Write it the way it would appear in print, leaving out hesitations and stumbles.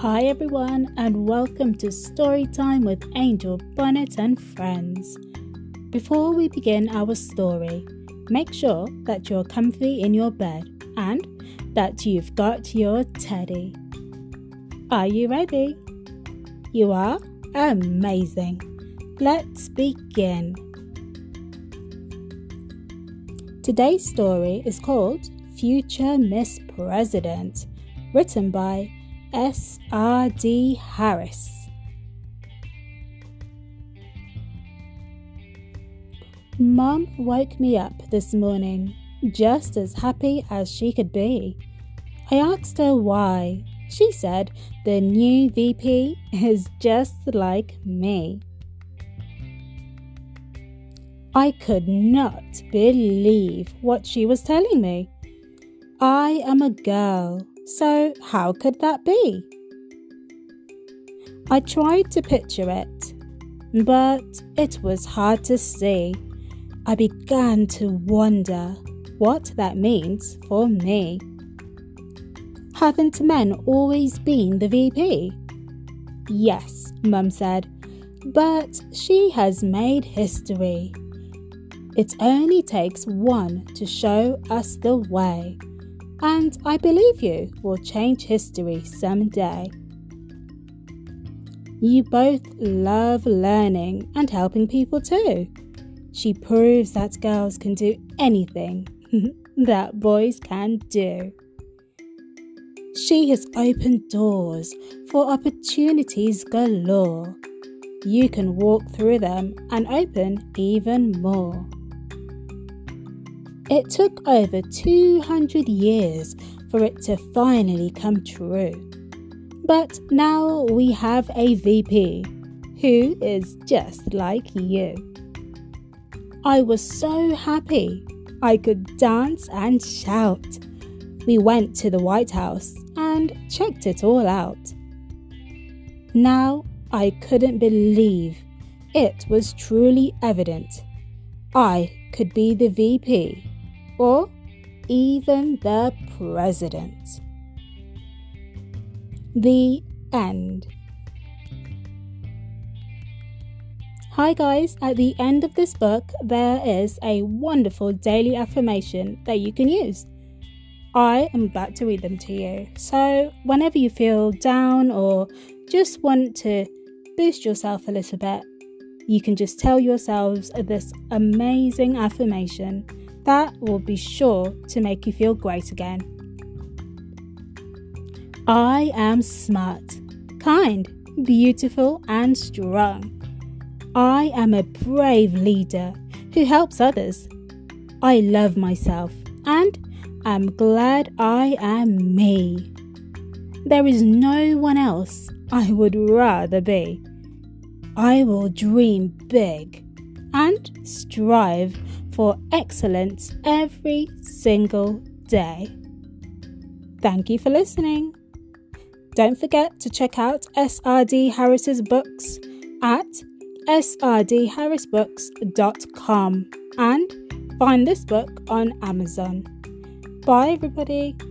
Hi everyone, and welcome to Storytime with Angel Bonnet and Friends. Before we begin our story, make sure that you're comfy in your bed and that you've got your teddy. Are you ready? You are? Amazing. Let's begin. Today's story is called Future Miss President, written by S.R.D. Harris. Mum woke me up this morning, just as happy as she could be. I asked her why. She said the new VP is just like me. I could not believe what she was telling me. I am a girl. So how could that be? I tried to picture it, but it was hard to see. I began to wonder what that means for me. Haven't men always been the VP? Yes, Mum said, but she has made history. It only takes one to show us the way. And I believe you will change history someday. You both love learning and helping people too. She proves that girls can do anything that boys can do. She has opened doors for opportunities galore. You can walk through them and open even more. It took over 200 years for it to finally come true. But now we have a VP who is just like you. I was so happy. I could dance and shout. We went to the White House and checked it all out. Now I couldn't believe it was truly evident. I could be the VP. Or even the president. The end. Hi guys, at the end of this book, there is a wonderful daily affirmation that you can use. I am about to read them to you. So whenever you feel down or just want to boost yourself a little bit, you can just tell yourselves this amazing affirmation. That will be sure to make you feel great again. I am smart, kind, beautiful, and strong. I am a brave leader who helps others. I love myself and am glad I am me. There is no one else I would rather be. I will dream big and strive for excellence every single day. Thank you for listening. Don't forget to check out S.R.D. Harris's books at srdharrisbooks.com and find this book on Amazon. Bye everybody.